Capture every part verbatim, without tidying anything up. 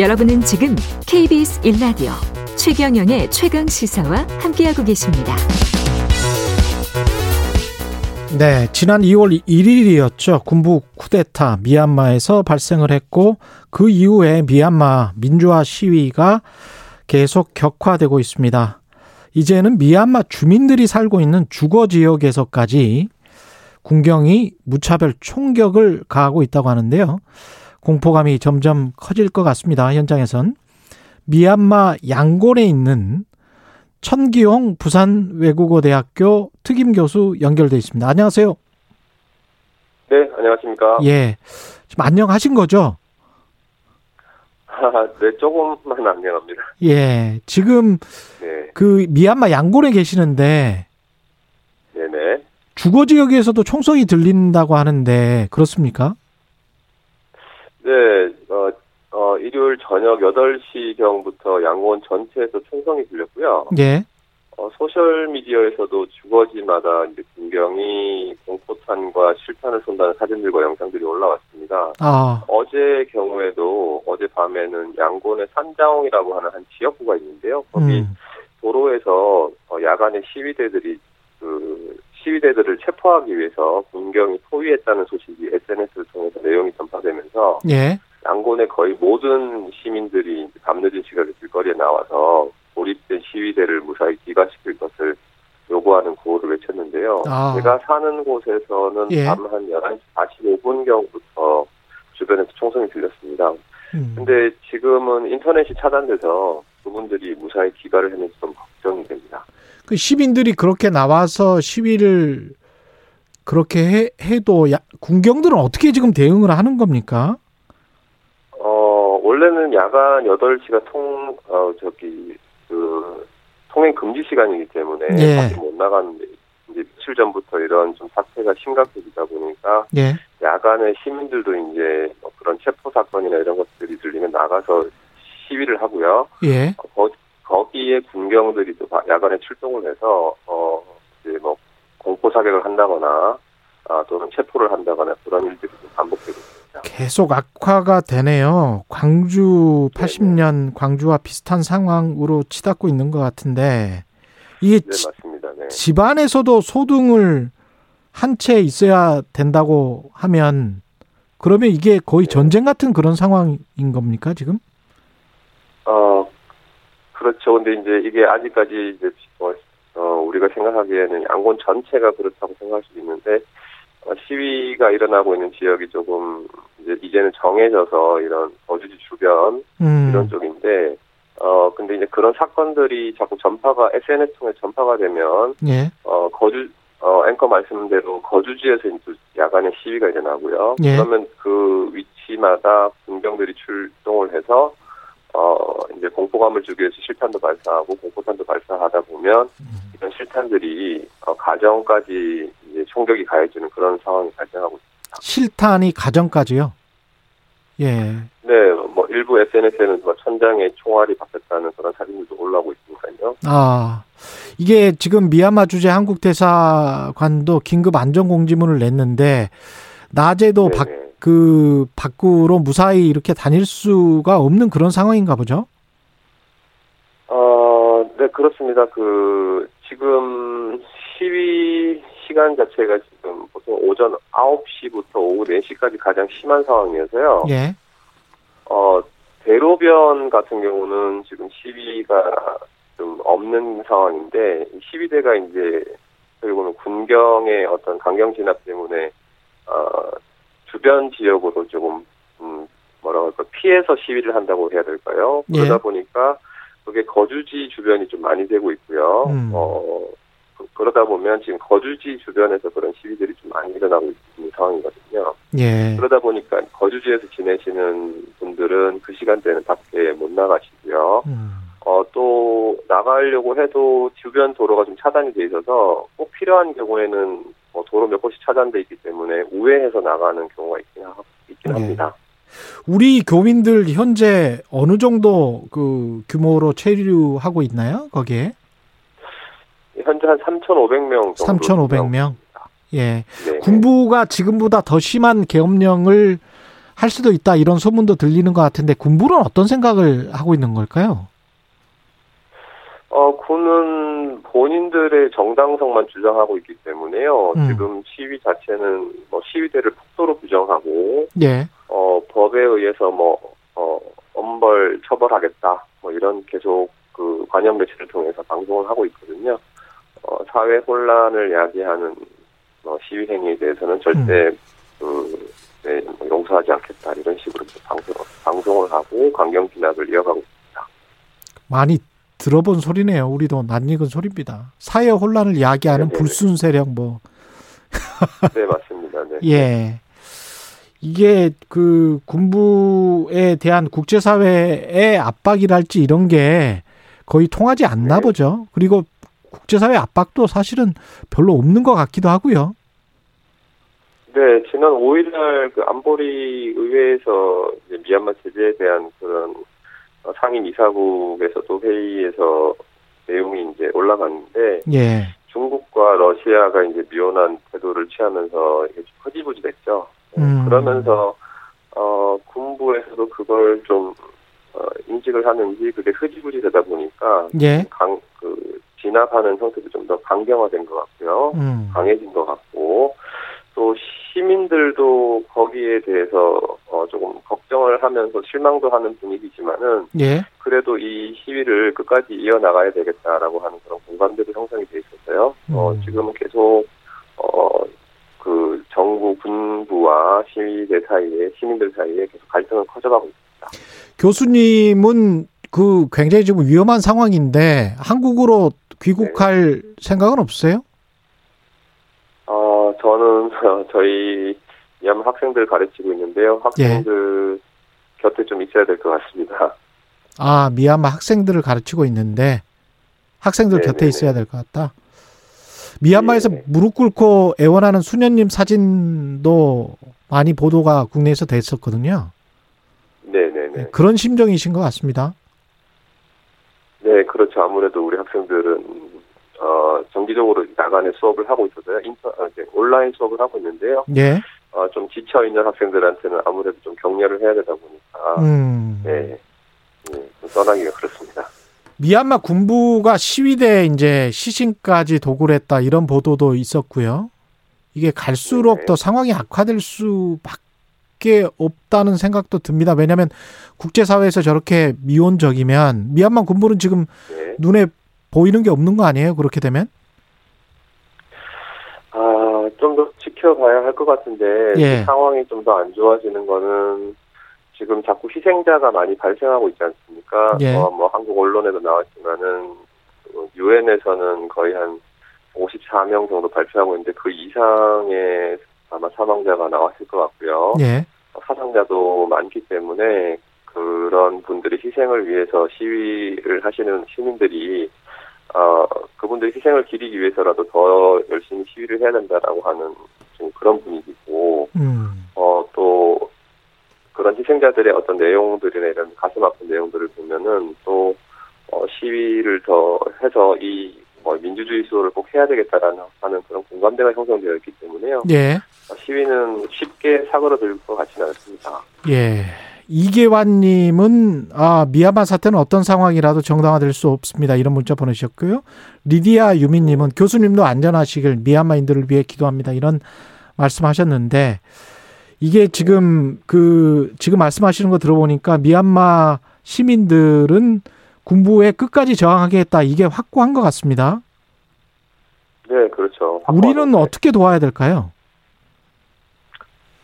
여러분은 지금 케이비에스 일 라디오 최경영의 최강시사와 함께하고 계십니다. 네, 지난 이월 일일이었죠. 군부 쿠데타 미얀마에서 발생을 했고 그 이후에 미얀마 민주화 시위가 계속 격화되고 있습니다. 이제는 미얀마 주민들이 살고 있는 주거 지역에서까지 군경이 무차별 총격을 가하고 있다고 하는데요. 공포감이 점점 커질 것 같습니다. 현장에선 미얀마 양곤에 있는 천기용 부산 외국어 대학교 특임 교수 연결돼 있습니다. 안녕하세요. 네, 안녕하십니까. 예, 지금 안녕하신 거죠? 아, 네, 조금만 안녕합니다. 예, 지금 네. 그 미얀마 양곤에 계시는데, 네네. 주거 지역에서도 총성이 들린다고 하는데 그렇습니까? 네, 어, 어, 일요일 저녁 여덟 시경부터 양곤 전체에서 총성이 들렸고요. 예. 어, 소셜미디어에서도 주거지마다 이제 군경이 공포탄과 실탄을 쏜다는 사진들과 영상들이 올라왔습니다. 아. 어제 경우에도 어젯밤에는 양곤의 산자옹이라고 하는 한 지역구가 있는데요. 거기 음. 도로에서 야간에 시위대들이 그 시위대들을 체포하기 위해서 군경이 포위했다는 소식이 에스엔에스를 통해서 내용이 전파되면서 예. 양곤의 거의 모든 시민들이 밤늦은 시각에 길거리에 나와서 고립된 시위대를 무사히 귀가시킬 것을 요구하는 구호를 외쳤는데요. 아. 제가 사는 곳에서는 예. 밤 한 열한 시 사십오 분경부터 주변에서 총성이 들렸습니다. 음. 근데 지금은 인터넷이 차단돼서 그분들이 무사히 귀가를 했는지 좀 걱정이 됩니다. 그 시민들이 그렇게 나와서 시위를 그렇게 해, 해도 야, 군경들은 어떻게 지금 대응을 하는 겁니까? 어, 원래는 야간 여덟 시가 통, 어, 저기, 그, 통행 금지 시간이기 때문에 예. 밖에 못 나가는데, 이제 며칠 전부터 이런 좀 사태가 심각해지다 보니까, 예. 야간에 시민들도 이제 그런 체포 사건이나 이런 것들이 들리면 나가서 시위를 하고요. 예. 어, 거기에 군경들이 또 야간에 출동을 해서, 어, 이제 뭐, 공포 사격을 한다거나, 아, 또는 체포를 한다거나 그런 일들이 반복되고 있습니다. 계속 악화가 되네요. 광주 팔십 년 네네. 광주와 비슷한 상황으로 치닫고 있는 것 같은데 이게 네, 지, 맞습니다. 네. 집안에서도 소등을 한 채 있어야 된다고 하면 그러면 이게 거의 네. 전쟁 같은 그런 상황인 겁니까 지금? 어 그렇죠. 근데 이제 이게 아직까지 이제 어, 우리가 생각하기에는 양곤 전체가 그렇다고 생각할 수도 있는데. 시위가 일어나고 있는 지역이 조금 이제 이제는 정해져서 이런 거주지 주변 음. 이런 쪽인데 어 근데 이제 그런 사건들이 자꾸 전파가 에스엔에스 통해 전파가 되면 예. 어 거주 어 앵커 말씀대로 거주지에서 이제 야간에 시위가 일어나고요. 예. 그러면 그 위치마다 군병들이 출동을 해서 어 이제 공포감을 주기 위해서 실탄도 발사하고 공포탄도 발사하다 보면 이런 실탄들이 어, 가정까지 이제 총격이 가해지는 그런 상황이 발생하고 있습니다. 실탄이 가정까지요? 예. 네, 뭐 일부 에스엔에스에는 천장에 총알이 박혔다는 그런 사진들도 올라오고 있으니까요. 아, 이게 지금 미얀마 주재 한국 대사관도 긴급 안전 공지문을 냈는데 낮에도 바, 그 밖으로 무사히 이렇게 다닐 수가 없는 그런 상황인가 보죠? 어, 네 그렇습니다. 그 지금 시위 시간 자체가 지금 보통 오전 아홉 시부터 오후 네 시까지 가장 심한 상황이어서요. 예. 어, 대로변 같은 경우는 지금 시위가 좀 없는 상황인데 시위대가 이제 어떻게 보면 군경의 어떤 강경 진압 때문에 어, 주변 지역으로 조금 음, 뭐라고 할까 피해서 시위를 한다고 해야 될까요? 예. 그러다 보니까 그게 거주지 주변이 좀 많이 되고 있고요. 음. 어, 그러다 보면 지금 거주지 주변에서 그런 시위들이 좀 많이 일어나고 있는 상황이거든요. 예. 그러다 보니까 거주지에서 지내시는 분들은 그 시간대에는 밖에 못 나가시고요. 음. 어, 또 나가려고 해도 주변 도로가 좀 차단이 돼 있어서 꼭 필요한 경우에는 뭐 도로 몇 곳이 차단돼 있기 때문에 우회해서 나가는 경우가 있긴, 하, 있긴 예. 합니다. 우리 교민들 현재 어느 정도 그 규모로 체류하고 있나요? 거기에? 현재 한 삼천오백 명 정도. 삼천오백 명. 예. 네네. 군부가 지금보다 더 심한 계엄령을 할 수도 있다 이런 소문도 들리는 것 같은데 군부는 어떤 생각을 하고 있는 걸까요? 어, 군은 본인들의 정당성만 주장하고 있기 때문에요. 음. 지금 시위 자체는 뭐 시위대를 폭도로 규정하고, 예. 어, 법에 의해서 뭐, 어, 엄벌 처벌하겠다. 뭐 이런 계속 그 관영 매체를 통해서 방송을 하고 있거든요. 어, 사회 혼란을 야기하는 뭐 시위 행위에 대해서는 절대, 음. 그, 네, 용서하지 않겠다. 이런 식으로 방송, 방송을 하고 강경 진압을 이어가고 있습니다. 많이 들어본 소리네요. 우리도 낯익은 소리입니다. 사회 혼란을 야기하는 네네. 불순 세력 뭐. 네, 맞습니다. 네. 예. 이게 그 군부에 대한 국제사회의 압박이랄지 이런 게 거의 통하지 않나 네. 보죠. 그리고 국제사회 압박도 사실은 별로 없는 것 같기도 하고요. 네, 지난 오일날 그 안보리 의회에서 이제 미얀마 제재에 대한 그런 상임 이사국에서도 회의에서 내용이 이제 올라갔는데 예. 중국과 러시아가 이제 미온한 태도를 취하면서 이게 좀 허지부지 됐죠. 음. 그러면서 어, 군부에서도 그걸 좀 어, 인식을 하는지 그게 흐지부지 되다 보니까 예. 강, 그 진압하는 형태도 좀 더 강경화된 것 같고요. 음. 강해진 것 같고 또 시민들도 거기에 대해서 어 조금 걱정을 하면서 실망도 하는 분위기지만은 예. 그래도 이 시위를 끝까지 이어나가야 되겠다라고 하는 그런 공감대도 형성이 돼 있었어요. 음. 어 지금은 계속 어 그 정부 군부와 시위대 사이에 시민들 사이에 계속 갈등은 커져가고 있습니다. 교수님은 그 굉장히 지금 위험한 상황인데 한국으로 귀국할 네. 생각은 없으세요? 어, 저는, 저희, 미얀마 학생들 가르치고 있는데요. 학생들 예. 곁에 좀 있어야 될 것 같습니다. 아, 미얀마 학생들을 가르치고 있는데, 학생들 네네네. 곁에 있어야 될 것 같다? 미얀마에서 네네. 무릎 꿇고 애원하는 수녀님 사진도 많이 보도가 국내에서 됐었거든요. 네네네. 그런 심정이신 것 같습니다. 네, 그렇죠. 아무래도 우리 학생들은, 어, 정기적으로 나간에 수업을 하고 있어서요. 인터, 온라인 수업을 하고 있는데요. 예. 어, 좀 지쳐있는 학생들한테는 아무래도 좀 격려를 해야 되다 보니까. 음. 네. 네. 좀 떠나기가 그렇습니다. 미얀마 군부가 시위대에 이제 시신까지 도굴 했다 이런 보도도 있었고요. 이게 갈수록 네. 더 상황이 악화될 수밖에 없다는 생각도 듭니다. 왜냐면 국제사회에서 저렇게 미온적이면 미얀마 군부는 지금 네. 눈에 보이는 게 없는 거 아니에요? 그렇게 되면? 아, 좀 더 지켜봐야 할 것 같은데 예. 그 상황이 좀 더 안 좋아지는 거는 지금 자꾸 희생자가 많이 발생하고 있지 않습니까? 예. 어, 뭐 한국 언론에도 나왔지만은 유엔에서는 거의 한 오십사 명 정도 발표하고 있는데 그 이상의 아마 사망자가 나왔을 것 같고요. 예. 사상자도 많기 때문에 그런 분들의 희생을 위해서 시위를 하시는 시민들이 어, 그분들의 희생을 기리기 위해서라도 더 열심히 시위를 해야 된다라고 하는 좀 그런 분위기고, 음. 어, 또, 그런 희생자들의 어떤 내용들이나 이런 가슴 아픈 내용들을 보면은 또, 어, 시위를 더 해서 이, 뭐, 민주주의 수호를 꼭 해야 되겠다라는 하는 그런 공감대가 형성되어 있기 때문에요. 예. 어, 시위는 쉽게 사그러들 것 같지는 않습니다. 예. 이계환님은 아, 미얀마 사태는 어떤 상황이라도 정당화될 수 없습니다. 이런 문자 보내셨고요. 리디아 유미님은 교수님도 안전하시길 미얀마인들을 위해 기도합니다. 이런 말씀하셨는데 이게 지금 그 지금 말씀하시는 거 들어보니까 미얀마 시민들은 군부에 끝까지 저항하겠다. 이게 확고한 것 같습니다. 네, 그렇죠. 우리는 어떻게 도와야 될까요?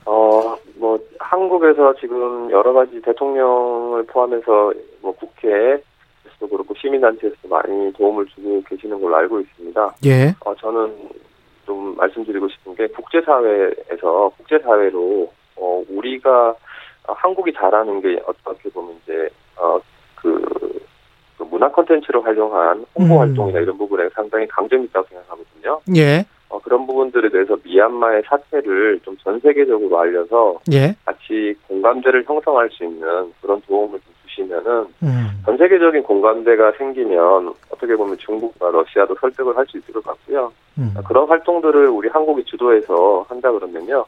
어. 뭐 한국에서 지금 여러 가지 대통령을 포함해서 뭐 국회에서도 그렇고 시민단체에서도 많이 도움을 주고 계시는 걸로 알고 있습니다. 예. 어 저는 좀 말씀드리고 싶은 게 국제사회에서 국제사회로 어 우리가 한국이 잘하는 게 어떻게 보면 이제 어 그 그 문화 콘텐츠로 활용한 홍보 활동이나 음. 이런 부분에 상당히 강점이 있다고 생각하거든요. 예. 어, 그런 부분들에 대해서 미얀마의 사태를 좀 전 세계적으로 알려서 예. 같이 공감대를 형성할 수 있는 그런 도움을 좀 주시면은 음. 전 세계적인 공감대가 생기면 어떻게 보면 중국과 러시아도 설득을 할 수 있을 것 같고요. 음. 그런 활동들을 우리 한국이 주도해서 한다 그러면요.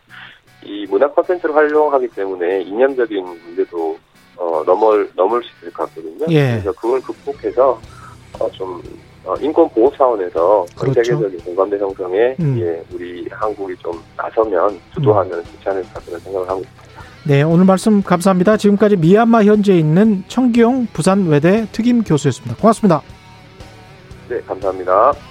이 문화 콘텐츠를 활용하기 때문에 이념적인 문제도 어, 넘을, 넘을 수 있을 것 같거든요. 예. 그래서 그걸 극복해서 어, 좀 어, 인권 보호 차원에서 그렇죠. 세계적인 공감대 형성에 음. 예, 우리 한국이 좀 나서면 주도하면 음. 괜찮을 것 같다는 생각을 하고 있습니다. 네, 오늘 말씀 감사합니다. 지금까지 미얀마 현지에 있는 천기용 부산외대 특임 교수였습니다. 고맙습니다. 네, 감사합니다.